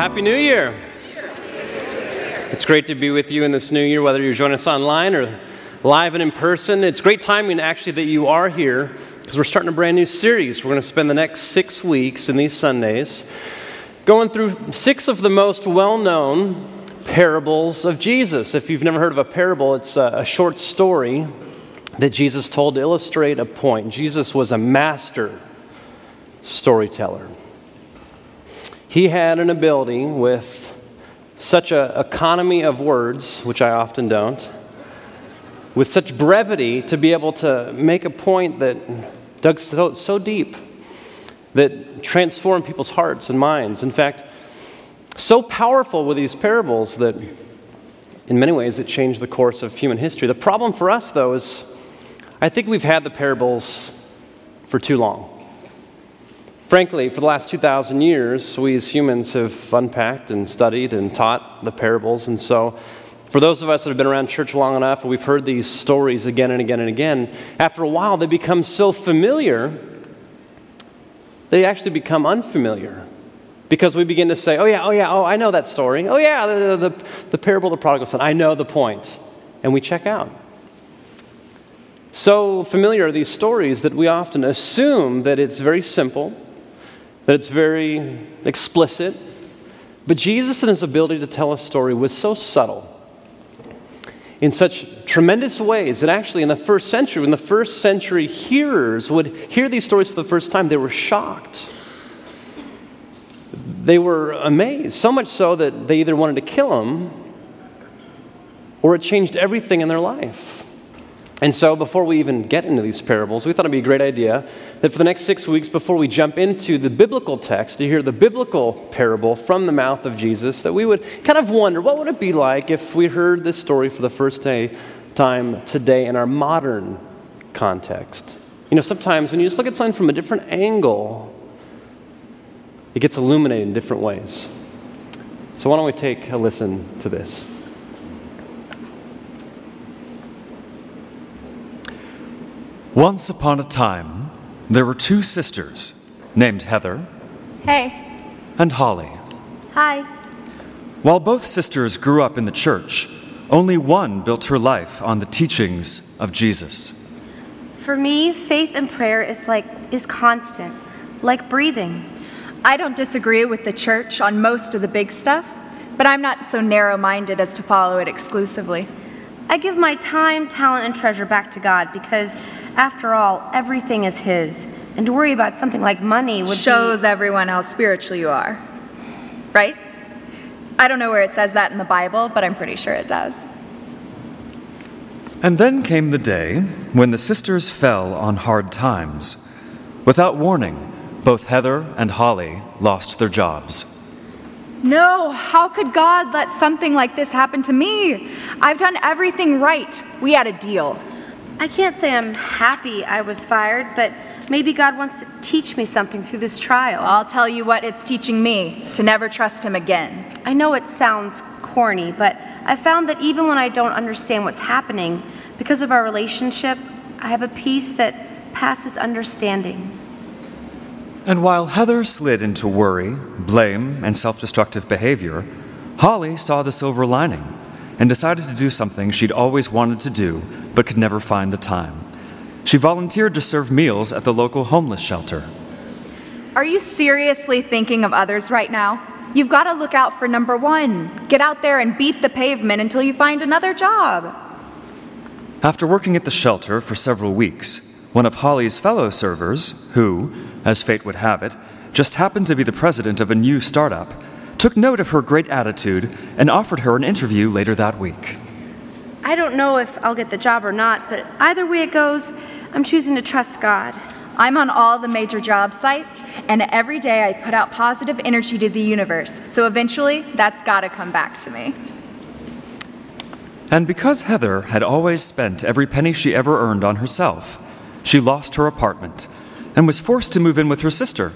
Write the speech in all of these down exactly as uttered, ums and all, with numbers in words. Happy New Year. It's great to be with you in this new year, whether you're joining us online or live and in person. It's great timing, actually, that you are here because we're starting a brand new series. We're going to spend the next six weeks in these Sundays going through six of the most well-known parables of Jesus. If you've never heard of a parable, it's a short story that Jesus told to illustrate a point. Jesus was a master storyteller. He had an ability with such an economy of words, which I often don't, with such brevity to be able to make a point that dug so, so deep that transformed people's hearts and minds. In fact, so powerful were these parables that in many ways it changed the course of human history. The problem for us, though, is I think we've had the parables for too long. Frankly, for the last two thousand years, we as humans have unpacked and studied and taught the parables. And so for those of us that have been around church long enough, we've heard these stories again and again and again. After a while, they become so familiar, they actually become unfamiliar because we begin to say, oh, yeah, oh, yeah, oh, I know that story. Oh, yeah, the, the, the, the parable of the prodigal son. I know the point. And we check out. So familiar are these stories that we often assume that it's very simple, that it's very explicit. But Jesus and his ability to tell a story was so subtle in such tremendous ways that actually in the first century, when the first century hearers would hear these stories for the first time, they were shocked. They were amazed, so much so that they either wanted to kill him or it changed everything in their life. And so before we even get into these parables, we thought it would be a great idea that for the next six weeks, before we jump into the biblical text to hear the biblical parable from the mouth of Jesus, that we would kind of wonder, what would it be like if we heard this story for the first day, time today in our modern context? You know, sometimes when you just look at something from a different angle, it gets illuminated in different ways. So why don't we take a listen to this? Once upon a time, there were two sisters named Heather. Hey. And Holly. Hi. While both sisters grew up in the church, only one built her life on the teachings of Jesus. For me, faith and prayer is like is constant, like breathing. I don't disagree with the church on most of the big stuff, but I'm not so narrow-minded as to follow it exclusively. I give my time, talent, and treasure back to God because, after all, everything is His. And to worry about something like money would shows be... everyone how spiritual you are, right? I don't know where it says that in the Bible, but I'm pretty sure it does. And then came the day when the sisters fell on hard times. Without warning, both Heather and Holly lost their jobs. No, how could God let something like this happen to me? I've done everything right. We had a deal. I can't say I'm happy I was fired, but maybe God wants to teach me something through this trial. I'll tell you what it's teaching me, to never trust him again. I know it sounds corny, but I found that even when I don't understand what's happening, because of our relationship, I have a peace that passes understanding. And while Heather slid into worry, blame, and self-destructive behavior, Holly saw the silver lining and decided to do something she'd always wanted to do but could never find the time. She volunteered to serve meals at the local homeless shelter. Are you seriously thinking of others right now? You've got to look out for number one. Get out there and beat the pavement until you find another job. After working at the shelter for several weeks, one of Holly's fellow servers, who, as fate would have it, just happened to be the president of a new startup, took note of her great attitude and offered her an interview later that week. I don't know if I'll get the job or not, but either way it goes, I'm choosing to trust God. I'm on all the major job sites, and every day I put out positive energy to the universe, so eventually that's got to come back to me. And because Heather had always spent every penny she ever earned on herself, she lost her apartment and was forced to move in with her sister,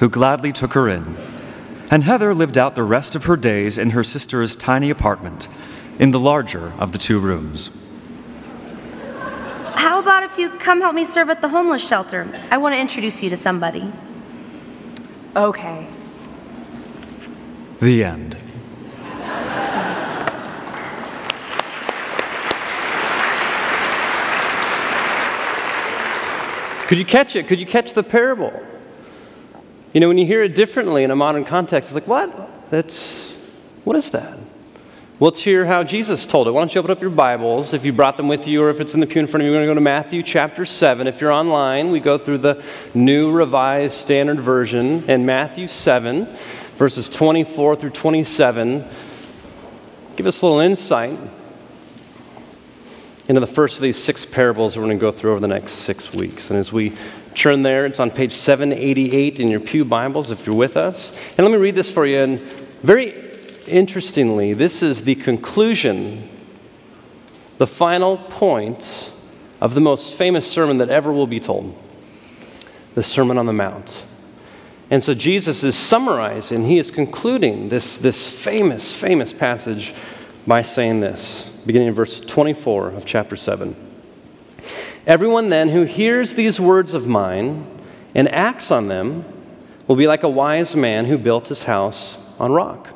who gladly took her in. And Heather lived out the rest of her days in her sister's tiny apartment, in the larger of the two rooms. How about if you come help me serve at the homeless shelter? I want to introduce you to somebody. Okay. The end. Could you catch it? Could you catch the parable? You know, when you hear it differently in a modern context, it's like, what? That's, what is that? Well, let's hear how Jesus told it. Why don't you open up your Bibles, if you brought them with you, or if it's in the pew in front of you, we're going to go to Matthew chapter seven. If you're online, we go through the New Revised Standard Version in Matthew seven, verses twenty-four through twenty-seven. Give us a little insight into the first of these six parables we're going to go through over the next six weeks. And as we turn there, it's on page seven eighty-eight in your pew Bibles if you're with us. And let me read this for you. And very interestingly, this is the conclusion, the final point of the most famous sermon that ever will be told, the Sermon on the Mount. And so Jesus is summarizing, he is concluding this, this famous, famous passage by saying this, beginning in verse twenty-four of chapter seven. Everyone then who hears these words of mine and acts on them will be like a wise man who built his house on rock.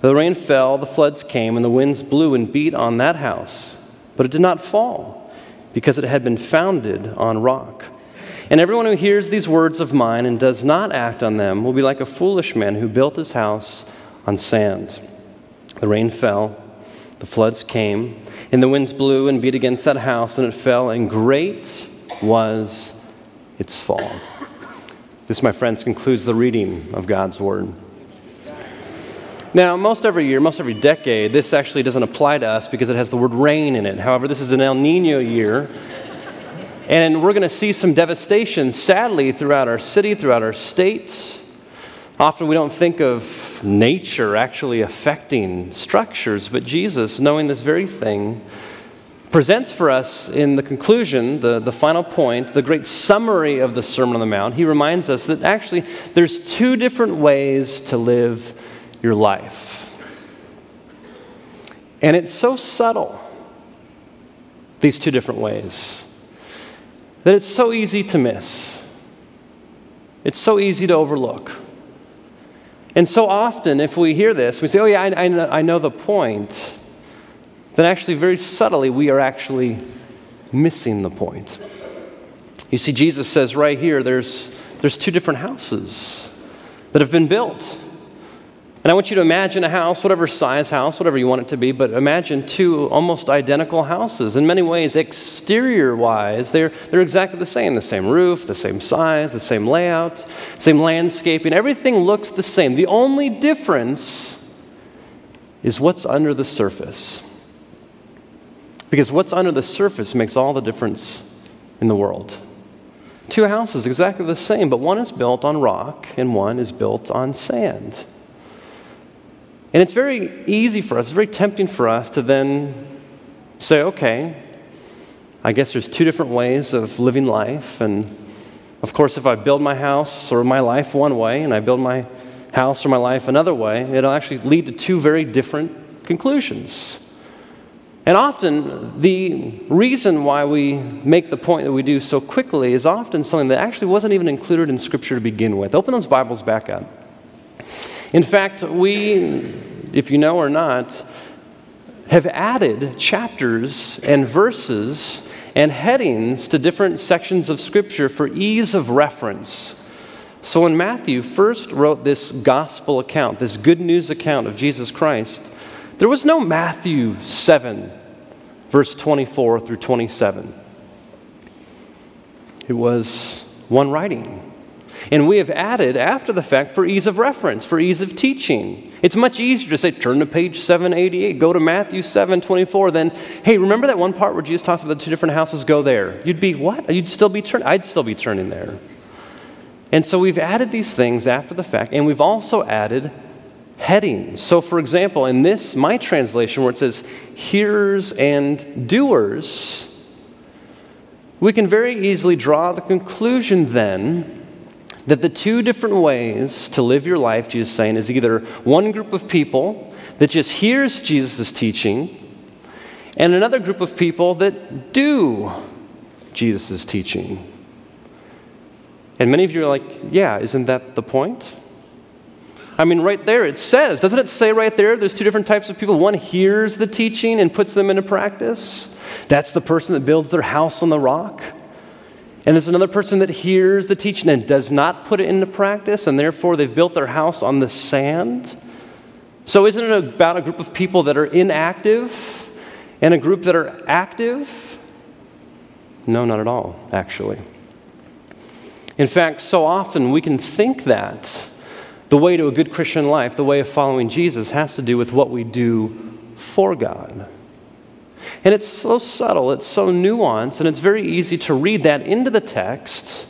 The rain fell, the floods came, and the winds blew and beat on that house, but it did not fall because it had been founded on rock. And everyone who hears these words of mine and does not act on them will be like a foolish man who built his house on sand. The rain fell. The floods came, and the winds blew and beat against that house, and it fell, and great was its fall. This, my friends, concludes the reading of God's Word. Now, most every year, most every decade, this actually doesn't apply to us because it has the word rain in it. However, this is an El Nino year, and we're going to see some devastation, sadly, throughout our city, throughout our state. Often we don't think of nature actually affecting structures, but Jesus, knowing this very thing, presents for us in the conclusion, the, the final point, the great summary of the Sermon on the Mount. He reminds us that actually there's two different ways to live your life. And it's so subtle, these two different ways, that it's so easy to miss. It's so easy to overlook. And so often, if we hear this, we say, oh, yeah, I, I, know, I know the point. Then actually, very subtly, we are actually missing the point. You see, Jesus says right here, there's, there's two different houses that have been built. And I want you to imagine a house, whatever size house, whatever you want it to be, but imagine two almost identical houses. In many ways, exterior-wise, they're, they're exactly the same. The same roof, the same size, the same layout, same landscaping. Everything looks the same. The only difference is what's under the surface. Because what's under the surface makes all the difference in the world. Two houses exactly the same, but one is built on rock and one is built on sand. And it's very easy for us, it's very tempting for us to then say, okay, I guess there's two different ways of living life. And of course, if I build my house or my life one way and I build my house or my life another way, it'll actually lead to two very different conclusions. And often, the reason why we make the point that we do so quickly is often something that actually wasn't even included in Scripture to begin with. Open those Bibles back up. In fact, we, if you know or not, have added chapters and verses and headings to different sections of Scripture for ease of reference. So when Matthew first wrote this gospel account, this good news account of Jesus Christ, there was no Matthew seven, verse twenty-four through twenty-seven. It was one writing. And we have added, after the fact, for ease of reference, for ease of teaching. It's much easier to say, turn to page seven eighty-eight, go to Matthew seven twenty-four, than, hey, remember that one part where Jesus talks about the two different houses, go there. You'd be, what? You'd still be turning, I'd still be turning there. And so we've added these things after the fact, and we've also added headings. So, for example, in this, my translation, where it says, hearers and doers, we can very easily draw the conclusion then that the two different ways to live your life, Jesus is saying, is either one group of people that just hears Jesus' teaching and another group of people that do Jesus' teaching. And many of you are like, yeah, isn't that the point? I mean, right there it says, doesn't it say right there there's two different types of people? One hears the teaching and puts them into practice. That's the person that builds their house on the rock. And there's another person that hears the teaching and does not put it into practice, and therefore they've built their house on the sand. So isn't it about a group of people that are inactive and a group that are active? No, not at all, actually. In fact, so often we can think that the way to a good Christian life, the way of following Jesus, has to do with what we do for God. And it's so subtle, it's so nuanced, and it's very easy to read that into the text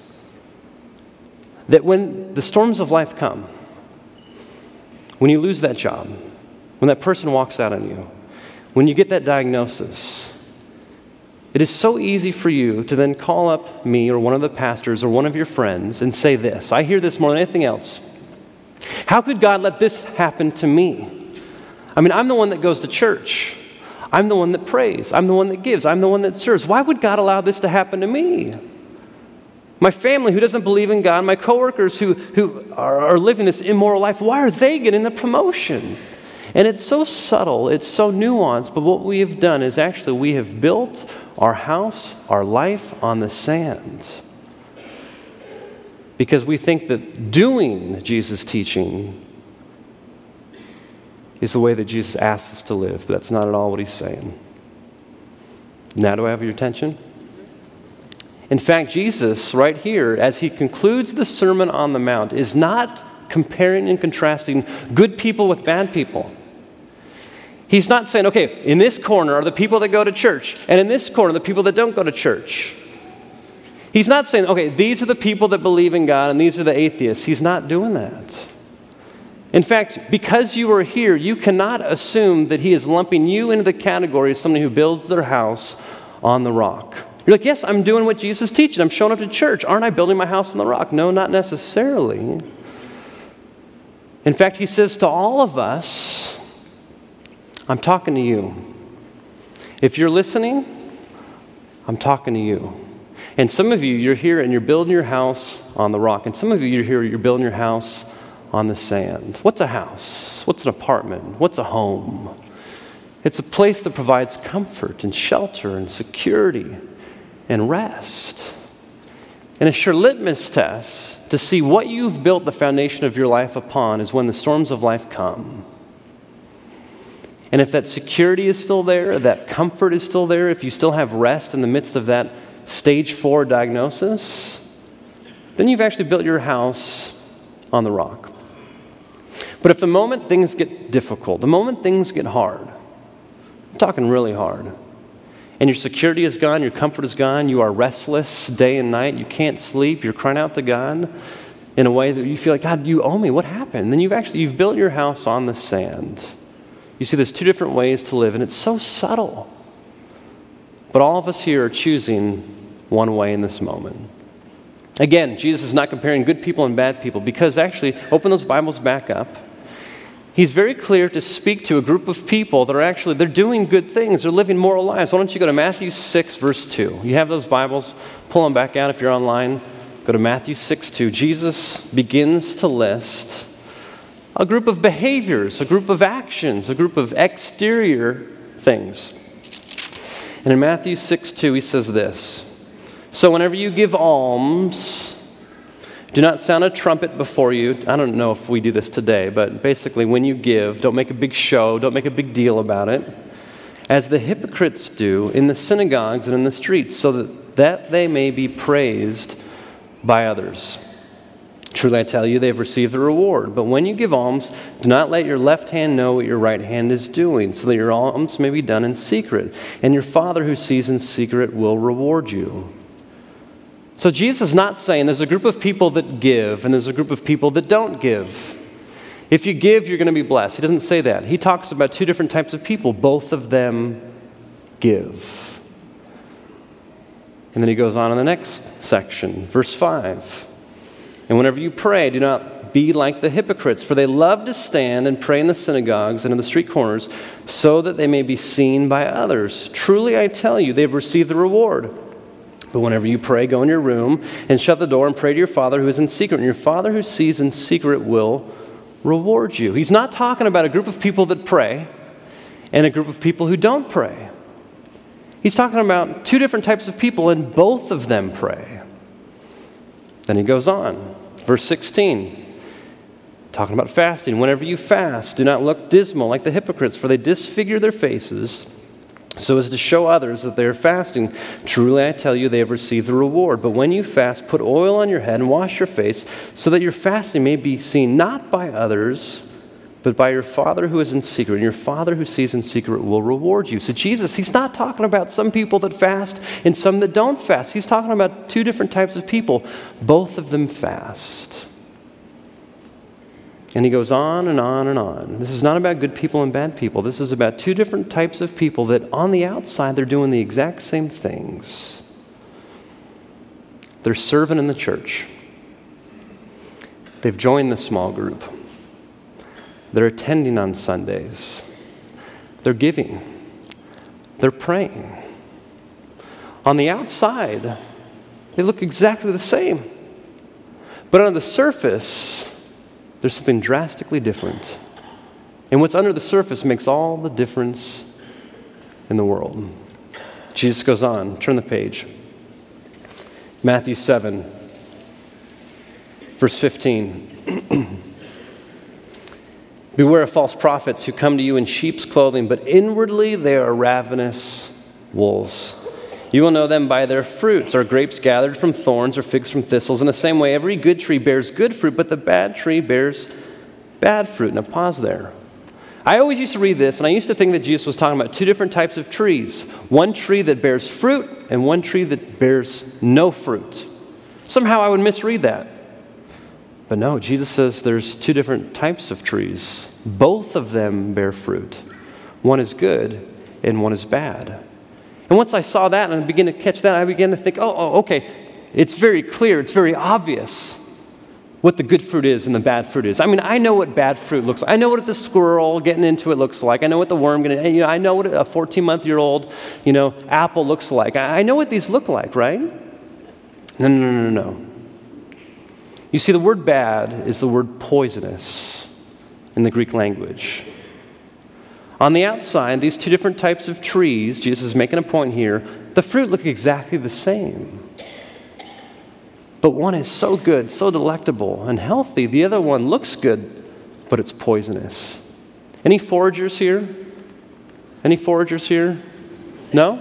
that when the storms of life come, when you lose that job, when that person walks out on you, when you get that diagnosis, it is so easy for you to then call up me or one of the pastors or one of your friends and say this. I hear this more than anything else. How could God let this happen to me? I mean, I'm the one that goes to church. I'm the one that prays. I'm the one that gives. I'm the one that serves. Why would God allow this to happen to me? My family who doesn't believe in God, my coworkers who, who are, are living this immoral life, why are they getting the promotion? And it's so subtle, it's so nuanced, but what we have done is actually we have built our house, our life on the sand. Because we think that doing Jesus' teaching is the way that Jesus asks us to live, but that's not at all what he's saying. Now do I have your attention? In fact, Jesus, right here, as he concludes the Sermon on the Mount, is not comparing and contrasting good people with bad people. He's not saying, okay, in this corner are the people that go to church, and in this corner are the people that don't go to church. He's not saying, okay, these are the people that believe in God, and these are the atheists. He's not doing that. In fact, because you are here, you cannot assume that he is lumping you into the category of somebody who builds their house on the rock. You're like, yes, I'm doing what Jesus is teaching. I'm showing up to church. Aren't I building my house on the rock? No, not necessarily. In fact, he says to all of us, I'm talking to you. If you're listening, I'm talking to you. And some of you, you're here and you're building your house on the rock. And some of you, you're here, you're building your house on the sand. What's a house? What's an apartment? What's a home? It's a place that provides comfort and shelter and security and rest. And it's your litmus test to see what you've built the foundation of your life upon is when the storms of life come. And if that security is still there, that comfort is still there, if you still have rest in the midst of that stage four diagnosis, then you've actually built your house on the rock. But if the moment things get difficult, the moment things get hard, I'm talking really hard, and your security is gone, your comfort is gone, you are restless day and night, you can't sleep, you're crying out to God in a way that you feel like, God, you owe me, what happened? And then you've actually, you've built your house on the sand. You see, there's two different ways to live, and it's so subtle. But all of us here are choosing one way in this moment. Again, Jesus is not comparing good people and bad people because actually, open those Bibles back up. He's very clear to speak to a group of people that are actually, they're doing good things, they're living moral lives. Why don't you go to Matthew six, verse two. You have those Bibles, pull them back out if you're online. Go to Matthew six, two. Jesus begins to list a group of behaviors, a group of actions, a group of exterior things. And in Matthew six, two, he says this. So whenever you give alms, do not sound a trumpet before you. I don't know if we do this today, but basically when you give, don't make a big show, don't make a big deal about it, as the hypocrites do in the synagogues and in the streets, so that, that they may be praised by others. Truly I tell you, they've received the reward. But when you give alms, do not let your left hand know what your right hand is doing, so that your alms may be done in secret, and your Father who sees in secret will reward you. So Jesus is not saying there's a group of people that give and there's a group of people that don't give. If you give, you're going to be blessed. He doesn't say that. He talks about two different types of people. Both of them give. And then he goes on in the next section, verse five. And whenever you pray, do not be like the hypocrites, for they love to stand and pray in the synagogues and in the street corners so that they may be seen by others. Truly I tell you, they've received the reward. But whenever you pray, go in your room and shut the door and pray to your Father who is in secret. And your Father who sees in secret will reward you. He's not talking about a group of people that pray and a group of people who don't pray. He's talking about two different types of people, and both of them pray. Then he goes on, verse sixteen, talking about fasting. Whenever you fast, do not look dismal like the hypocrites, for they disfigure their faces so as to show others that they are fasting. Truly, I tell you, they have received the reward. But when you fast, put oil on your head and wash your face, so that your fasting may be seen not by others, but by your Father who is in secret. And your Father who sees in secret will reward you. So Jesus, he's not talking about some people that fast and some that don't fast. He's talking about two different types of people. Both of them fast. And he goes on and on and on. This is not about good people and bad people. This is about two different types of people that on the outside, they're doing the exact same things. They're serving in the church. They've joined the small group. They're attending on Sundays. They're giving. They're praying. On the outside, they look exactly the same. But on the surface, there's something drastically different. And what's under the surface makes all the difference in the world. Jesus goes on. Turn the page. Matthew seven, verse fifteen. Beware of false prophets who come to you in sheep's clothing, but inwardly they are ravenous wolves. You will know them by their fruits. Are grapes gathered from thorns or figs from thistles? In the same way, every good tree bears good fruit, but the bad tree bears bad fruit. Now pause there. I always used to read this, and I used to think that Jesus was talking about two different types of trees. One tree that bears fruit, and one tree that bears no fruit. Somehow I would misread that. But no, Jesus says there's two different types of trees. Both of them bear fruit. One is good, and one is bad. And once I saw that and I began to catch that, I began to think, oh, oh, okay, it's very clear, it's very obvious what the good fruit is and the bad fruit is. I mean, I know what bad fruit looks like. I know what the squirrel getting into it looks like. I know what the worm getting into it, you know, I know what a fourteen-month-year-old, you know, apple looks like. I know what these look like, right? No, no, no, no, no. You see, the word bad is the word poisonous in the Greek language. On the outside, these two different types of trees, Jesus is making a point here, the fruit look exactly the same. But one is so good, so delectable and healthy. The other one looks good, but it's poisonous. Any foragers here? Any foragers here? No?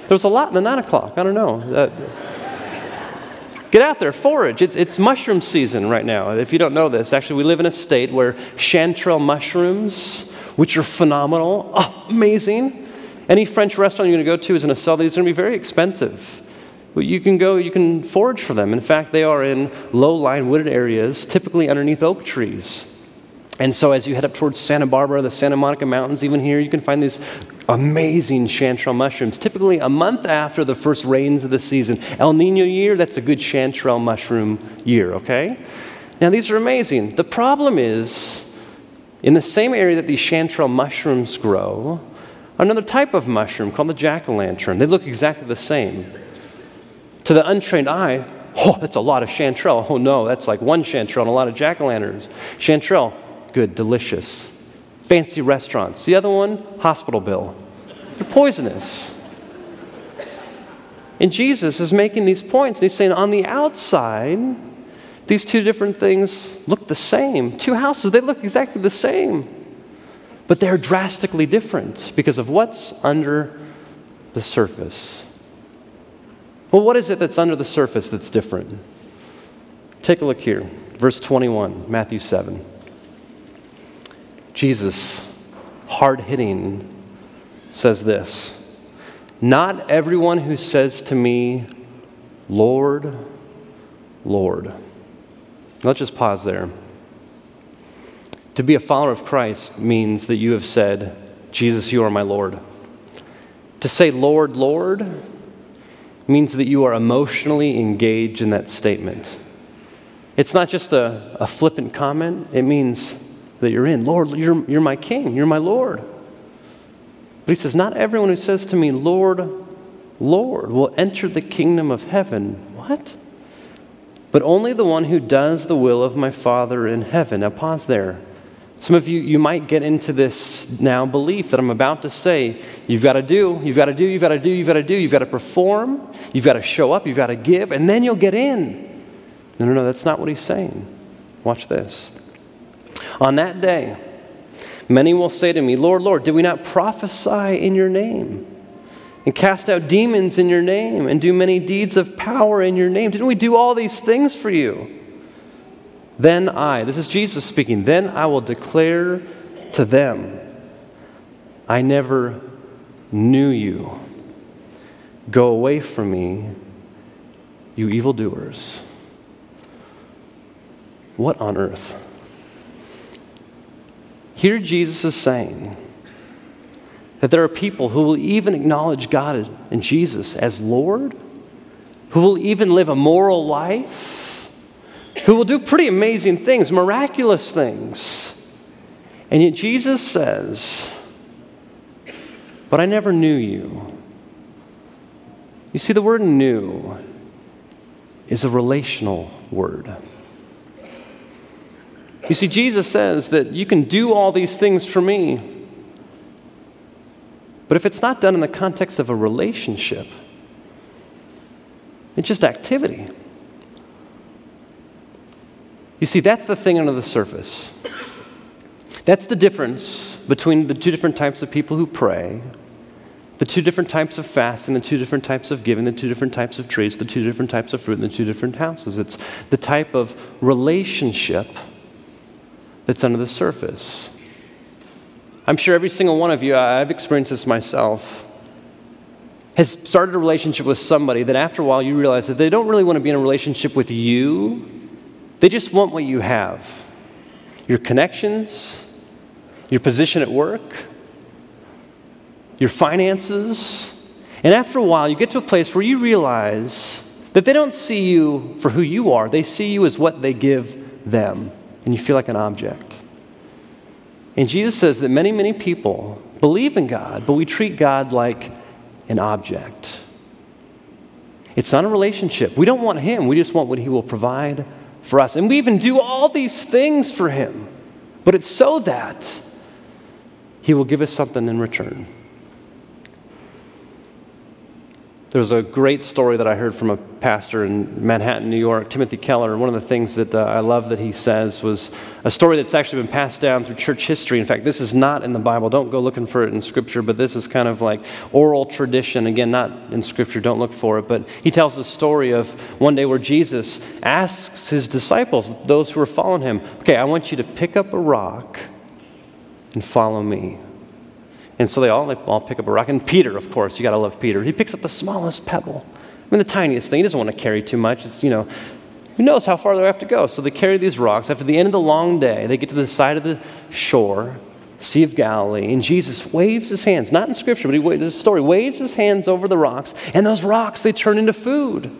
There was a lot in the nine o'clock. I don't know. Uh, get out there, forage. It's, it's mushroom season right now. If you don't know this, actually, we live in a state where chanterelle mushrooms, which are phenomenal, oh, amazing. Any French restaurant you're going to go to is going to sell these. They're going to be very expensive. But you can go, you can forage for them. In fact, they are in low-lying wooded areas, typically underneath oak trees. And so as you head up towards Santa Barbara, the Santa Monica Mountains, even here, you can find these amazing chanterelle mushrooms, typically a month after the first rains of the season. El Nino year, that's a good chanterelle mushroom year, okay? Now, these are amazing. The problem is, in the same area that these chanterelle mushrooms grow, another type of mushroom called the jack-o'-lantern. They look exactly the same. To the untrained eye, oh, that's a lot of chanterelle. Oh, no, that's like one chanterelle and a lot of jack-o'-lanterns. Chanterelle, good, delicious. Fancy restaurants. The other one, hospital bill. They're poisonous. And Jesus is making these points. And he's saying on the outside, these two different things look the same. Two houses, they look exactly the same. But they're drastically different because of what's under the surface. Well, what is it that's under the surface that's different? Take a look here. Verse twenty-one, Matthew seven. Jesus, hard-hitting, says this. Not everyone who says to me, Lord, Lord. Let's just pause there. To be a follower of Christ means that you have said, Jesus, you are my Lord. To say, Lord, Lord, means that you are emotionally engaged in that statement. It's not just a, a flippant comment. It means that you're in. Lord, you're, you're my King. You're my Lord. But he says, not everyone who says to me, Lord, Lord, will enter the kingdom of heaven. What? But only the one who does the will of my Father in heaven. Now pause there. Some of you, you might get into this now belief that I'm about to say, you've got to do, you've got to do, you've got to do, you've got to do, you've got to perform, you've got to show up, you've got to give, and then you'll get in. No, no, no, that's not what he's saying. Watch this. On that day, many will say to me, Lord, Lord, did we not prophesy in your name and cast out demons in your name and do many deeds of power in your name? Didn't we do all these things for you? Then I, this is Jesus speaking, then I will declare to them, I never knew you. Go away from me, you evildoers. What on earth? Here Jesus is saying that there are people who will even acknowledge God and Jesus as Lord, who will even live a moral life, who will do pretty amazing things, miraculous things. And yet Jesus says, but I never knew you. You see, the word "knew" is a relational word. You see, Jesus says that you can do all these things for me, but if it's not done in the context of a relationship, it's just activity. You see, that's the thing under the surface. That's the difference between the two different types of people who pray, the two different types of fasting, the two different types of giving, the two different types of trees, the two different types of fruit, and the two different houses. It's the type of relationship that's under the surface. I'm sure every single one of you, I've experienced this myself, has started a relationship with somebody that after a while you realize that they don't really want to be in a relationship with you. They just want what you have. Your connections, your position at work, your finances. And after a while, you get to a place where you realize that they don't see you for who you are. They see you as what they give them. And you feel like an object. And Jesus says that many, many people believe in God, but we treat God like an object. It's not a relationship. We don't want Him. We just want what He will provide for us. And we even do all these things for Him, but it's so that He will give us something in return. There's a great story that I heard from a pastor in Manhattan, New York, Timothy Keller. One of the things that uh, I love that he says was a story that's actually been passed down through church history. In fact, this is not in the Bible. Don't go looking for it in Scripture, but this is kind of like oral tradition. Again, not in Scripture. Don't look for it. But he tells the story of one day where Jesus asks His disciples, those who are following Him, okay, I want you to pick up a rock and follow me. And so they all, they all pick up a rock. And Peter, of course, you got to love Peter. He picks up the smallest pebble. I mean, the tiniest thing. He doesn't want to carry too much. It's, you know, who knows how far they have to go. So they carry these rocks. After the end of the long day, they get to the side of the shore, Sea of Galilee, and Jesus waves His hands. Not in Scripture, but he waves, this is a story, waves His hands over the rocks. And those rocks, they turn into food,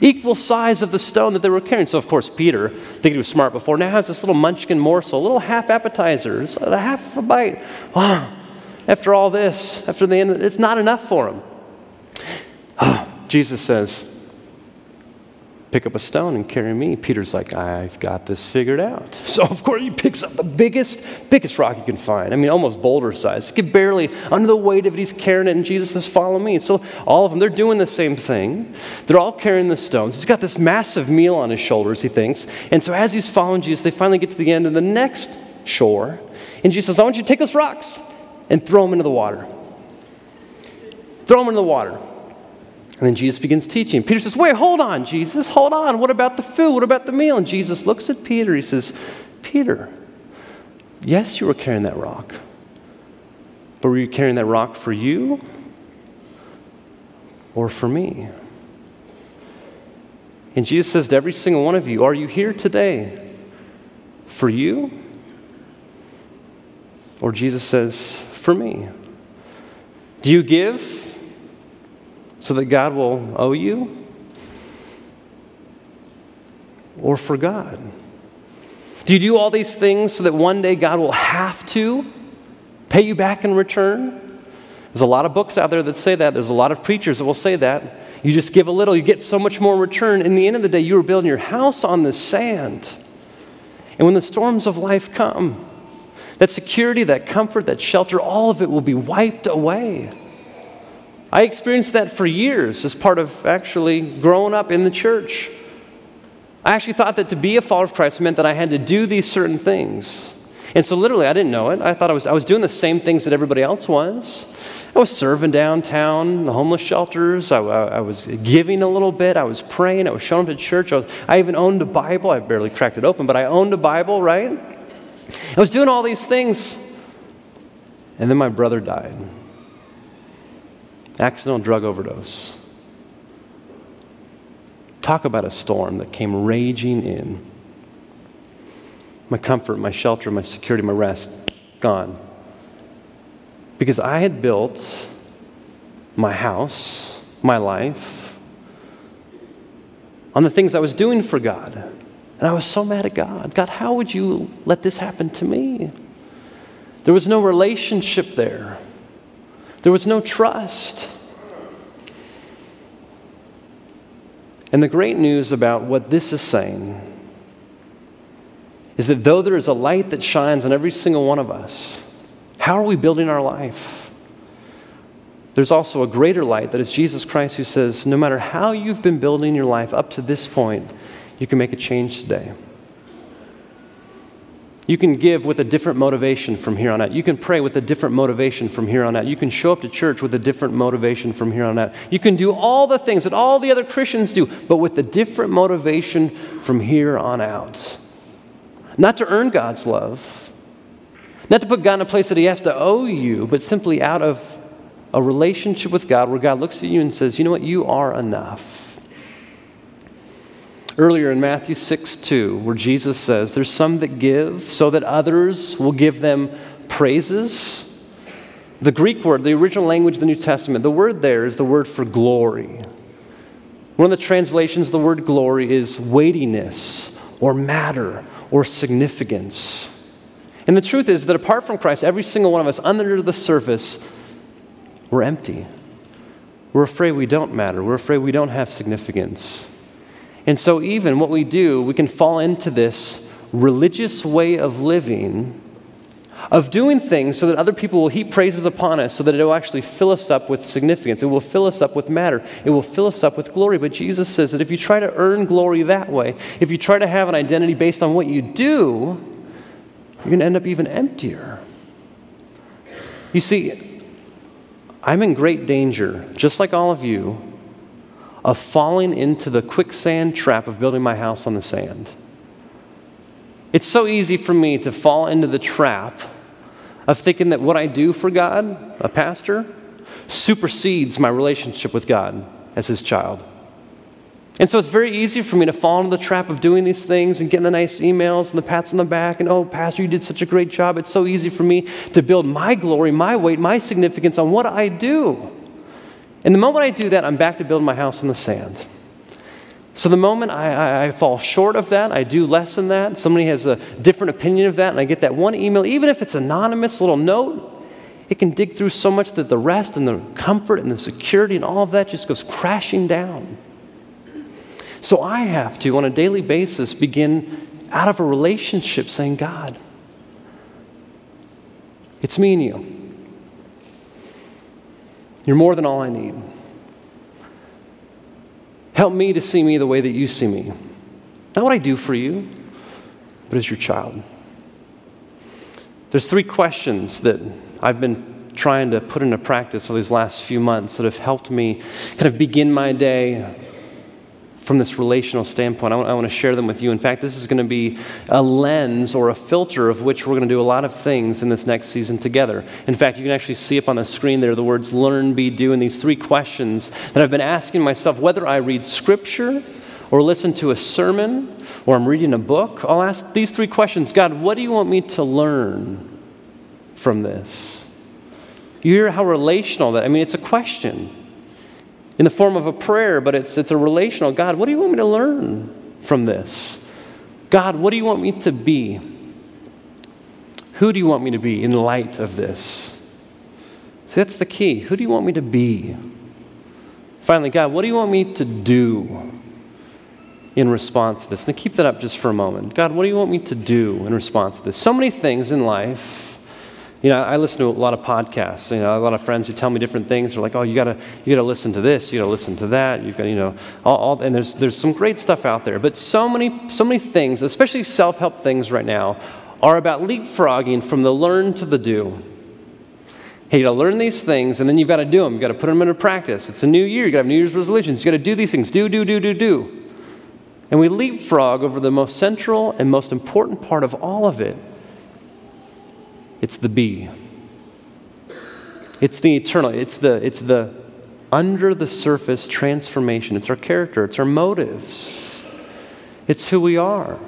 equal size of the stone that they were carrying. So, of course, Peter, thinking he was smart before, now has this little munchkin morsel, a little half appetizer, just a half of a bite. Wow. After all this, after the end, it's not enough for him. Oh, Jesus says, pick up a stone and carry me. Peter's like, I've got this figured out. So, of course, he picks up the biggest, biggest rock he can find. I mean, almost boulder size. He could barely, under the weight of it, he's carrying it, and Jesus says, follow me. So all of them, they're doing the same thing. They're all carrying the stones. He's got this massive meal on his shoulders, he thinks. And so as he's following Jesus, they finally get to the end of the next shore. And Jesus says, I want you to take those rocks and throw them into the water. Throw them into the water. And then Jesus begins teaching. Peter says, wait, hold on, Jesus, hold on. What about the food? What about the meal? And Jesus looks at Peter. He says, Peter, yes, you were carrying that rock. But were you carrying that rock for you or for me? And Jesus says to every single one of you, are you here today for you? Or Jesus says, for me. Do you give so that God will owe you? Or for God? Do you do all these things so that one day God will have to pay you back in return? There's a lot of books out there that say that. There's a lot of preachers that will say that. You just give a little, you get so much more in return. In the end of the day, you were building your house on the sand. And when the storms of life come, That security, that comfort, that shelter, all of it will be wiped away. I experienced that for years as part of actually growing up in the church. I actually thought that to be a follower of Christ meant that I had to do these certain things. And so literally, I didn't know it. I thought I was I was doing the same things that everybody else was. I was serving downtown, the homeless shelters. I, I, I was giving a little bit. I was praying. I was showing up at church. I, was, I even owned a Bible. I barely cracked it open, but I owned a Bible, right? I was doing all these things. And then my brother died. Accidental drug overdose. Talk about a storm that came raging in. My comfort, my shelter, my security, my rest, gone. Because I had built my house, my life, on the things I was doing for God. And I was so mad at God. God, how would you let this happen to me? There was no relationship there. There was no trust. And the great news about what this is saying is that though there is a light that shines on every single one of us, how are we building our life? There's also a greater light that is Jesus Christ, who says, no matter how you've been building your life up to this point, you can make a change today. You can give with a different motivation from here on out. You can pray with a different motivation from here on out. You can show up to church with a different motivation from here on out. You can do all the things that all the other Christians do, but with a different motivation from here on out. Not to earn God's love, not to put God in a place that he has to owe you, but simply out of a relationship with God where God looks at you and says, you know what, you are enough. Earlier in Matthew six two, where Jesus says, there's some that give so that others will give them praises. The Greek word, the original language of the New Testament, the word there is the word for glory. One of the translations of the word glory is weightiness or matter or significance. And the truth is that apart from Christ, every single one of us under the surface, we're empty. We're afraid we don't matter. We're afraid we don't have significance. And so even what we do, we can fall into this religious way of living, of doing things so that other people will heap praises upon us, so that it will actually fill us up with significance. It will fill us up with matter. It will fill us up with glory. But Jesus says that if you try to earn glory that way, if you try to have an identity based on what you do, you're going to end up even emptier. You see, I'm in great danger, just like all of you, of falling into the quicksand trap of building my house on the sand. It's so easy for me to fall into the trap of thinking that what I do for God, a pastor, supersedes my relationship with God as his child. And so it's very easy for me to fall into the trap of doing these things and getting the nice emails and the pats on the back and, oh, pastor, you did such a great job. It's so easy for me to build my glory, my weight, my significance on what I do. And the moment I do that, I'm back to building my house in the sand. So the moment I, I, I fall short of that, I do less than that, somebody has a different opinion of that, and I get that one email, even if it's anonymous, little note, it can dig through so much that the rest and the comfort and the security and all of that just goes crashing down. So I have to, on a daily basis, begin out of a relationship saying, God, it's me and you. You're more than all I need. Help me to see me the way that you see me. Not what I do for you, but as your child. There's three questions that I've been trying to put into practice over these last few months that have helped me kind of begin my day from this relational standpoint. I want, I want to share them with you. In fact, this is going to be a lens or a filter of which we're going to do a lot of things in this next season together. In fact, you can actually see up on the screen there the words learn, be, do, and these three questions that I've been asking myself whether I read scripture or listen to a sermon or I'm reading a book. I'll ask these three questions. God, what do you want me to learn from this? You hear how relational that, I mean, it's a question. In the form of a prayer, but it's it's a relational. God, what do you want me to learn from this? God, what do you want me to be? Who do you want me to be in light of this? See, that's the key. Who do you want me to be? Finally, God, what do you want me to do? in response to this? Now keep that up just for a moment. God, what do you want me to do in response to this? So many things in life. You know, I listen to a lot of podcasts. You know, a lot of friends who tell me different things. They're like, oh, you gotta, you gotta listen to this. You gotta listen to that. You've got, you know, all, all. And there's, there's some great stuff out there. But so many, so many things, especially self-help things right now, are about leapfrogging from the learn to the do. Hey, you got to learn these things, and then you've got to do them. You've got to put them into practice. It's a new year. You've got to have New Year's resolutions. You've got to do these things. Do, do, do, do, do. And we leapfrog over the most central and most important part of all of it. It's the be. It's the eternal. It's the, it's the under-the-surface transformation. It's our character. It's our motives. It's who we are.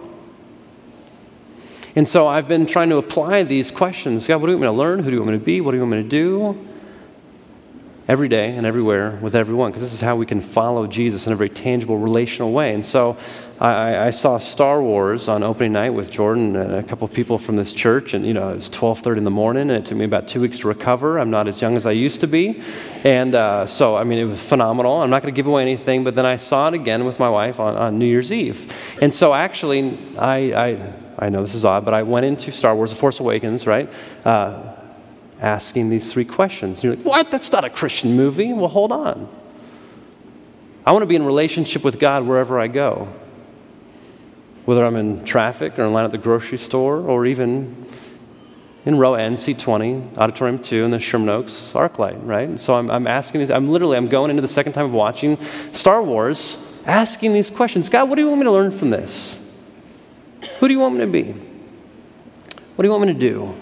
And so I've been trying to apply these questions. God, what do you want me to learn? Who do you want me to be? What do you want me to do? Every day and everywhere with everyone, because this is how we can follow Jesus in a very tangible, relational way. And so I, I saw Star Wars on opening night with Jordan and a couple of people from this church. And, you know, it was twelve thirty in the morning, and it took me about two weeks to recover. I'm not as young as I used to be. And uh, so, I mean, it was phenomenal. I'm not going to give away anything, but then I saw it again with my wife on, on New Year's Eve. And so actually, I... I I know this is odd, but I went into Star Wars: The Force Awakens, right, uh, asking these three questions. And you're like, what? That's not a Christian movie. Well, hold on. I want to be in relationship with God wherever I go, whether I'm in traffic or in line at the grocery store or even in row N, C twenty, Auditorium two, in the Sherman Oaks ArcLight, right? And so I'm, I'm asking these. I'm literally, I'm going into the second time of watching Star Wars, asking these questions. God, what do you want me to learn from this? Who do you want me to be? What do you want me to do?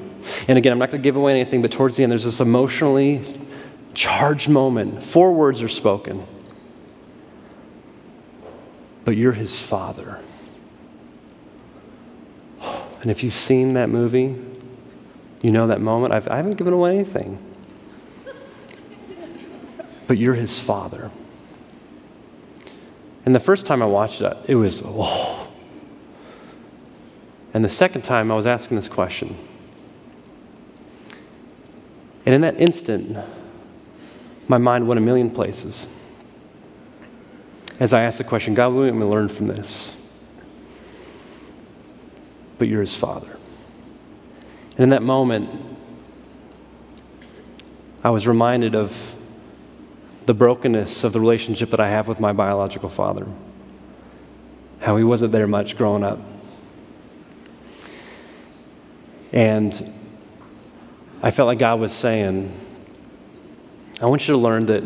And again, I'm not going to give away anything, but towards the end, there's this emotionally charged moment. Four words are spoken. But you're his father. And if you've seen that movie, you know that moment. I've, I haven't given away anything. But you're his father. And the first time I watched it, it was, oh. And the second time, I was asking this question. And in that instant, my mind went a million places. As I asked the question, God, what do you want me to learn from this? But you're his father. And in that moment, I was reminded of the brokenness of the relationship that I have with my biological father. How he wasn't there much growing up. And I felt like God was saying, I want you to learn that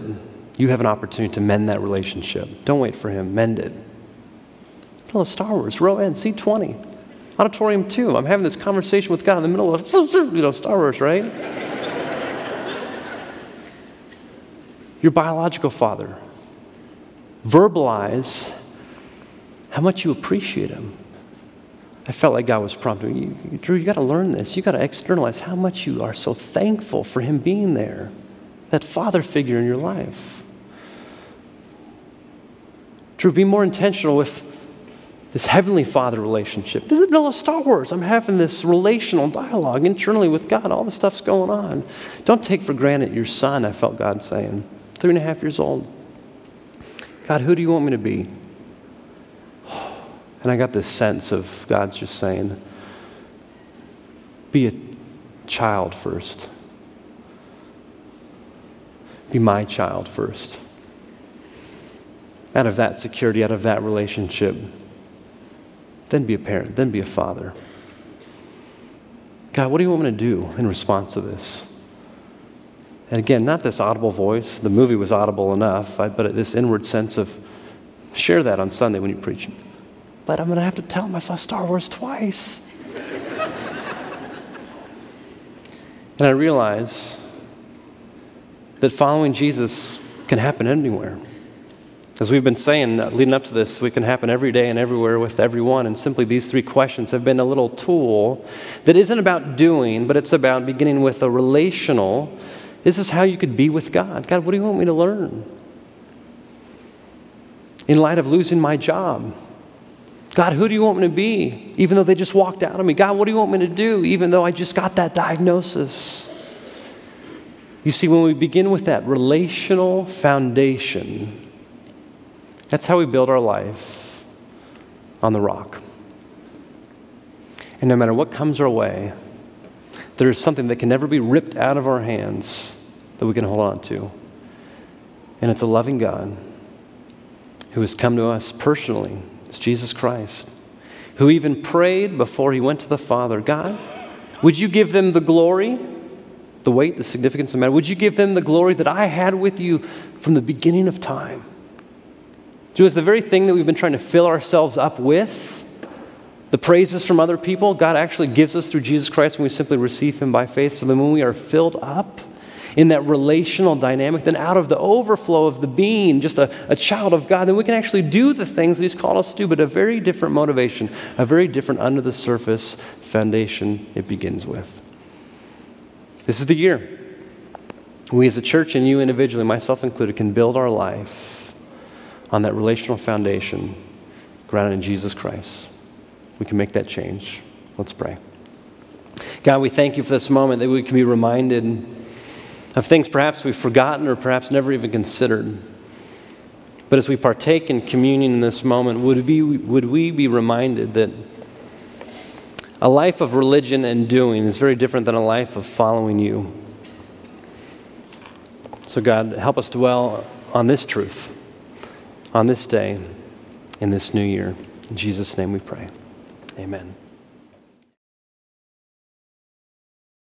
you have an opportunity to mend that relationship. Don't wait for him. Mend it. Hello, Star Wars, row N, C twenty, Auditorium two. I'm having this conversation with God in the middle of, you know, Star Wars, right? Your biological father. Verbalize how much you appreciate him. I felt like God was prompting me, you, Drew, you got to learn this. You got to externalize how much you are so thankful for him being there, that father figure in your life. Drew, be more intentional with this heavenly father relationship. This is no Star Wars. I'm having this relational dialogue internally with God. All the stuff's going on. Don't take for granted your son, I felt God saying. Three and a half years old. God, who do you want me to be? And I got this sense of God's just saying, be a child first. Be my child first. Out of that security, out of that relationship, then be a parent, then be a father. God, what do you want me to do in response to this? And again, not this audible voice. The movie was audible enough, but this inward sense of, share that on Sunday when you preach. But I'm going to have to tell him I saw Star Wars twice. And I realize that following Jesus can happen anywhere. As we've been saying uh, leading up to this, it can happen every day and everywhere with everyone. And simply these three questions have been a little tool that isn't about doing, but it's about beginning with a relational. This is how you could be with God. God, what do you want me to learn? In light of losing my job, God, who do you want me to be? Even though they just walked out on me. God, what do you want me to do? Even though I just got that diagnosis. You see, when we begin with that relational foundation, that's how we build our life. on the rock. And no matter what comes our way, there is something that can never be ripped out of our hands that we can hold on to. And it's a loving God who has come to us personally. It's Jesus Christ, who even prayed before he went to the Father, God, would you give them the glory, the weight, the significance, the matter? Would you give them the glory that I had with you from the beginning of time? So it's the very thing that we've been trying to fill ourselves up with, the praises from other people, God actually gives us through Jesus Christ when we simply receive him by faith. So then when we are filled up in that relational dynamic, then out of the overflow of the being, just a, a child of God, then we can actually do the things that he's called us to do, but a very different motivation, a very different under-the-surface foundation it begins with. This is the year we as a church and you individually, myself included, can build our life on that relational foundation grounded in Jesus Christ. We can make that change. Let's pray. God, we thank you for this moment that we can be reminded of things perhaps we've forgotten or perhaps never even considered. But as we partake in communion in this moment, would we, would we be reminded that a life of religion and doing is very different than a life of following you. So God, help us dwell on this truth, on this day, in this new year. In Jesus' name we pray. Amen.